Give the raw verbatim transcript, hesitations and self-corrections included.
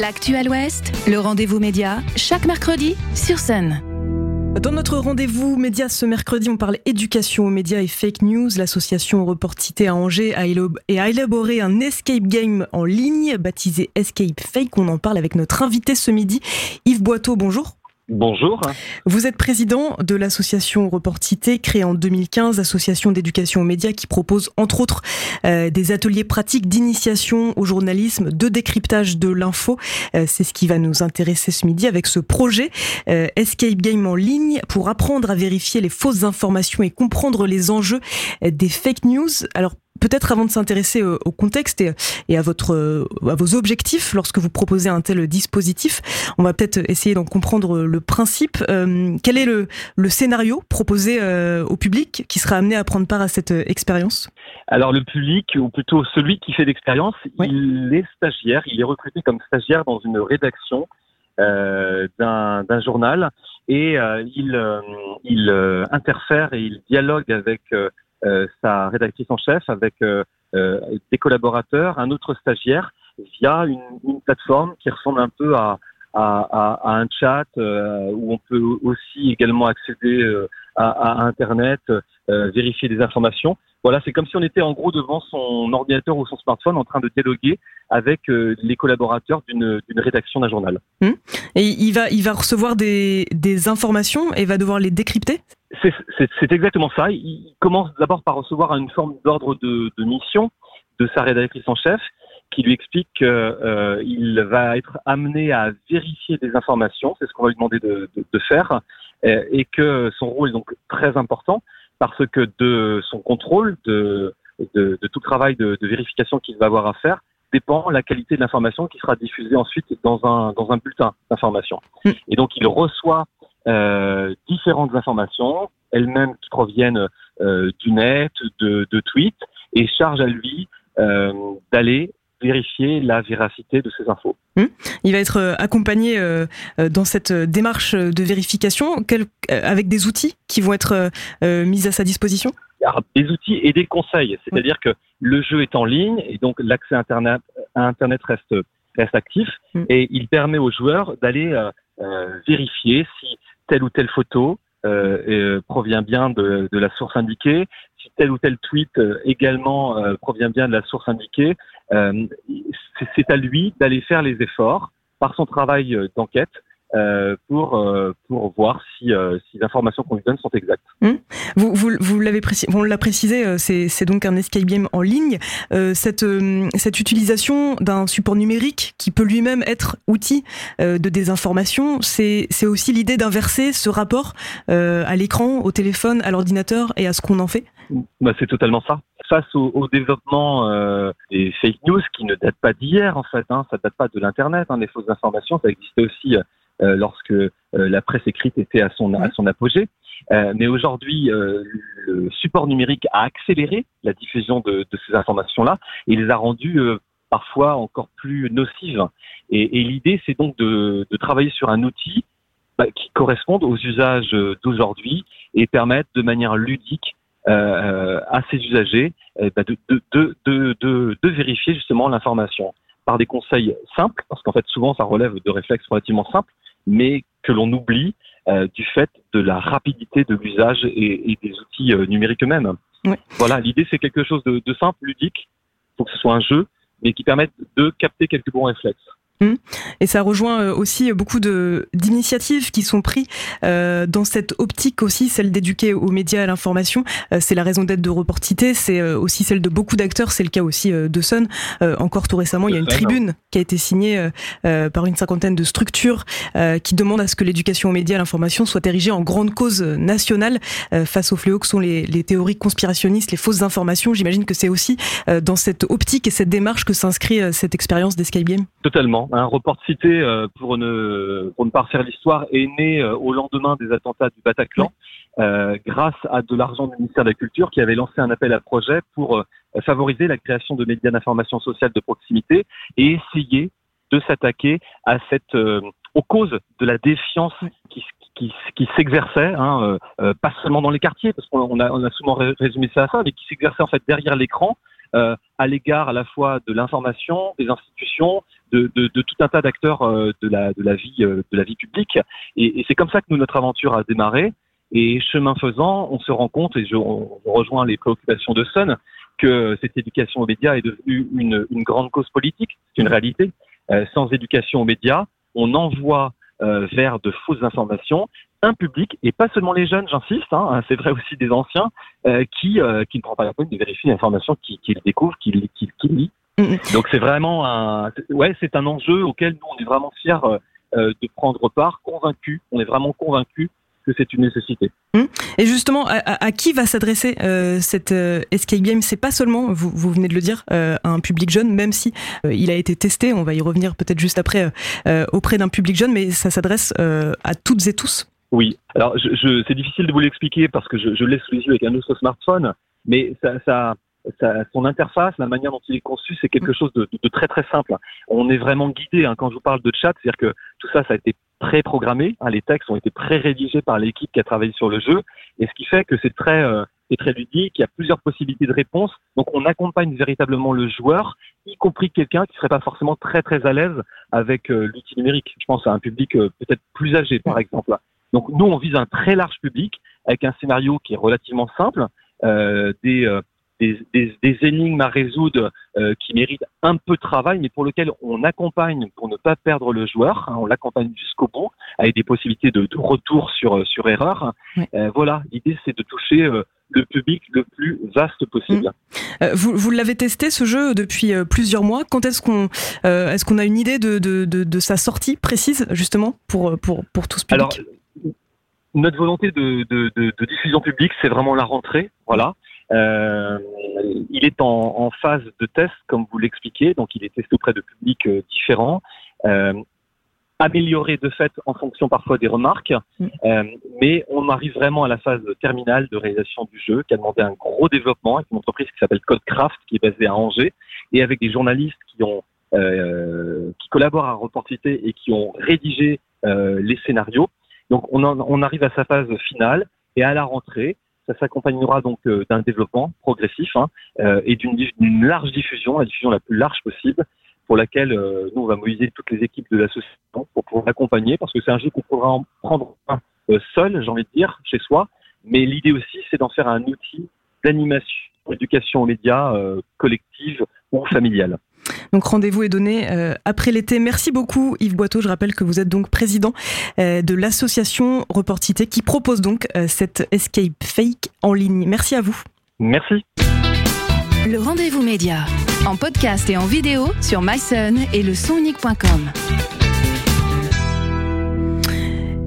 L'actu à l'Ouest, le rendez-vous média, chaque mercredi sur Sun. Dans notre rendez-vous médias ce mercredi, on parle éducation aux médias et fake news. L'association Report'Cité à Angers a élaboré un escape game en ligne baptisé Escape Fake. On en parle avec notre invité ce midi, Yves Boiteau. Bonjour. Bonjour. Vous êtes président de l'association Report'Cité, créée en deux mille quinze, association d'éducation aux médias qui propose entre autres euh, des ateliers pratiques d'initiation au journalisme, de décryptage de l'info. Euh, c'est ce qui va nous intéresser ce midi avec ce projet euh, Escape Game en ligne pour apprendre à vérifier les fausses informations et comprendre les enjeux des fake news. Alors peut-être avant de s'intéresser au contexte et à votre, à vos objectifs lorsque vous proposez un tel dispositif, on va peut-être essayer d'en comprendre le principe. Euh, quel est le, le scénario proposé euh, au public qui sera amené à prendre part à cette expérience ? Alors le public, ou plutôt celui qui fait l'expérience, oui. il est stagiaire, il est recruté comme stagiaire dans une rédaction euh, d'un, d'un journal et euh, il, euh, il euh, interfère et il dialogue avec... Euh, Euh, sa rédactrice en chef avec euh, euh, des collaborateurs, un autre stagiaire via une, une plateforme qui ressemble un peu à, à, à, à un chat euh, où on peut aussi également accéder euh, à, à Internet, euh, vérifier des informations. Voilà, c'est comme si on était en gros devant son ordinateur ou son smartphone en train de dialoguer avec euh, les collaborateurs d'une, d'une rédaction d'un journal. Mmh. Et il va, il va recevoir des, des informations et va devoir les décrypter ? C'est, c'est, c'est exactement ça. Il commence d'abord par recevoir une forme d'ordre de, de mission de sa rédactrice en chef qui lui explique qu'il euh, va être amené à vérifier des informations, c'est ce qu'on va lui demander de, de, de faire, et, et que son rôle est donc très important. Parce que de son contrôle, de, de, de tout travail de, de vérification qu'il va avoir à faire, dépend la qualité de l'information qui sera diffusée ensuite dans un, dans un bulletin d'information. Mmh. Et donc, il reçoit euh, différentes informations, elles-mêmes qui proviennent euh, du net, de, de tweets, et charge à lui euh, d'aller vérifier la véracité de ces infos. Mmh. Il va être accompagné euh, dans cette démarche de vérification quel, euh, avec des outils qui vont être euh, mis à sa disposition ? Alors, des outils et des conseils, c'est-à-dire mmh. que le jeu est en ligne et donc l'accès à Internet, à Internet reste, reste actif mmh. et il permet aux joueurs d'aller euh, euh, vérifier si telle ou telle photo euh, euh, provient bien de, de la source indiquée, si tel ou tel tweet euh, également euh, provient bien de la source indiquée. Euh, c'est à lui d'aller faire les efforts par son travail d'enquête euh, pour euh, pour voir si euh, si les informations qu'on lui donne sont exactes. Mmh. Vous vous vous l'avez précisé, on l'a précisé, c'est c'est donc un escape game en ligne. Euh, cette euh, cette utilisation d'un support numérique qui peut lui-même être outil euh, de désinformation, c'est c'est aussi l'idée d'inverser ce rapport euh, à l'écran, au téléphone, à l'ordinateur et à ce qu'on en fait. Bah, c'est totalement ça. Face au, au développement euh, des fake news qui ne datent pas d'hier en fait, hein, ça date pas de l'internet, hein, les fausses informations, ça existait aussi euh, lorsque euh, la presse écrite était à son à son apogée. Euh, mais aujourd'hui, euh, le support numérique a accéléré la diffusion de, de ces informations-là et les a rendues euh, parfois encore plus nocives. Et, et l'idée, c'est donc de, de travailler sur un outil bah, qui corresponde aux usages d'aujourd'hui et permettre de manière ludique Euh, à ses usagers euh, bah de, de, de, de, de, de vérifier justement l'information par des conseils simples, parce qu'en fait souvent ça relève de réflexes relativement simples, mais que l'on oublie euh, du fait de la rapidité de l'usage et, et des outils euh, numériques eux-mêmes. Oui. Voilà, l'idée c'est quelque chose de, de simple, ludique, il faut que ce soit un jeu, mais qui permette de capter quelques bons réflexes. Et ça rejoint aussi beaucoup de, d'initiatives qui sont prises euh, dans cette optique aussi, celle d'éduquer aux médias et à l'information. Euh, c'est la raison d'être de Report'Cité, c'est aussi celle de beaucoup d'acteurs, c'est le cas aussi de Sun. Euh, encore tout récemment, il y a une tribune qui a été signée euh, par une cinquantaine de structures euh, qui demande à ce que l'éducation aux médias et à l'information soit érigée en grande cause nationale euh, face aux fléaux que sont les, les théories conspirationnistes, les fausses informations. J'imagine que c'est aussi euh, dans cette optique et cette démarche que s'inscrit euh, cette expérience d'Escape Game. Totalement. Un Report'Cité, euh, pour ne pour ne pas refaire l'histoire, est né euh, au lendemain des attentats du Bataclan, euh, grâce à de l'argent du ministère de la Culture qui avait lancé un appel à projet pour euh, favoriser la création de médias d'information sociale de proximité et essayer de s'attaquer à cette euh, aux causes de la défiance qui qui, qui s'exerçait, hein, euh, pas seulement dans les quartiers, parce qu'on a on a souvent résumé ça à ça, mais qui s'exerçait en fait derrière l'écran. Euh, à l'égard à la fois de l'information, des institutions, de, de, de tout un tas d'acteurs euh, de la de la vie euh, de la vie publique. Et, et c'est comme ça que nous, notre aventure a démarré. Et chemin faisant, on se rend compte, et je, on rejoint les préoccupations de Sun, que cette éducation aux médias est devenue une, une grande cause politique, c'est une réalité. Euh, sans éducation aux médias, on envoie euh, vers de fausses informations un public, et pas seulement les jeunes, j'insiste, hein, c'est vrai aussi des anciens, euh, qui, euh, qui ne prend pas la peine de vérifier l'information qu'ils qui découvrent, qu'ils qui, qui lisent. Donc c'est vraiment un, ouais, c'est un enjeu auquel nous on est vraiment fiers euh, de prendre part, convaincus, on est vraiment convaincus que c'est une nécessité. Et justement, à, à, à qui va s'adresser euh, cette euh, Escape Game ? C'est pas seulement, vous, vous venez de le dire, euh, à un public jeune, même si euh, il a été testé, on va y revenir peut-être juste après, euh, auprès d'un public jeune, mais ça s'adresse euh, à toutes et tous. Oui, alors je, je, c'est difficile de vous l'expliquer parce que je, je laisse les yeux avec un autre smartphone, mais ça, ça, ça, son interface, la manière dont il est conçu, c'est quelque chose de, de, de très très simple. On est vraiment guidé, hein, quand je vous parle de chat, c'est-à-dire que tout ça, ça a été pré-programmé, hein, les textes ont été pré-rédigés par l'équipe qui a travaillé sur le jeu, et ce qui fait que c'est très, euh, c'est très ludique, il y a plusieurs possibilités de réponse, donc on accompagne véritablement le joueur, y compris quelqu'un qui serait pas forcément très très à l'aise avec euh, l'outil numérique. Je pense à un public euh, peut-être plus âgé par exemple. Donc nous on vise un très large public avec un scénario qui est relativement simple, euh, des, euh, des, des, des énigmes à résoudre euh, qui méritent un peu de travail, mais pour lequel on accompagne pour ne pas perdre le joueur, hein, on l'accompagne jusqu'au bout avec des possibilités de, de retour sur sur erreur. Oui. Euh, voilà, l'idée c'est de toucher euh, le public le plus vaste possible. Mmh. Euh, vous, vous l'avez testé ce jeu depuis euh, plusieurs mois. Quand est-ce qu'on euh, est-ce qu'on a une idée de, de, de, de sa sortie précise justement pour pour pour tout ce public? Alors, notre volonté de, de, de, de diffusion publique, c'est vraiment la rentrée. Voilà. Euh, il est en, en phase de test, comme vous l'expliquez, donc il est testé auprès de publics euh, différents, euh, amélioré de fait en fonction parfois des remarques, euh, mais on arrive vraiment à la phase terminale de réalisation du jeu, qui a demandé un gros développement avec une entreprise qui s'appelle Codecraft, qui est basée à Angers, et avec des journalistes qui ont euh, qui collaborent à Report'Cité et qui ont rédigé euh, les scénarios. Donc on, en, on arrive à sa phase finale et à la rentrée, ça s'accompagnera donc euh, d'un développement progressif hein, euh, et d'une, d'une large diffusion, la diffusion la plus large possible, pour laquelle euh, nous on va mobiliser toutes les équipes de l'association pour pouvoir l'accompagner, parce que c'est un jeu qu'on pourra en prendre un euh, seul, j'ai envie de dire, chez soi, mais l'idée aussi c'est d'en faire un outil d'animation, d'éducation aux médias euh, collective ou familiale. Donc rendez-vous est donné euh, après l'été. Merci beaucoup Yves Boiteau, je rappelle que vous êtes donc président euh, de l'association Report'Cité qui propose donc euh, cette Escape Fake en ligne. Merci à vous. Merci. Le rendez-vous média en podcast et en vidéo sur MySun et le son unique point com.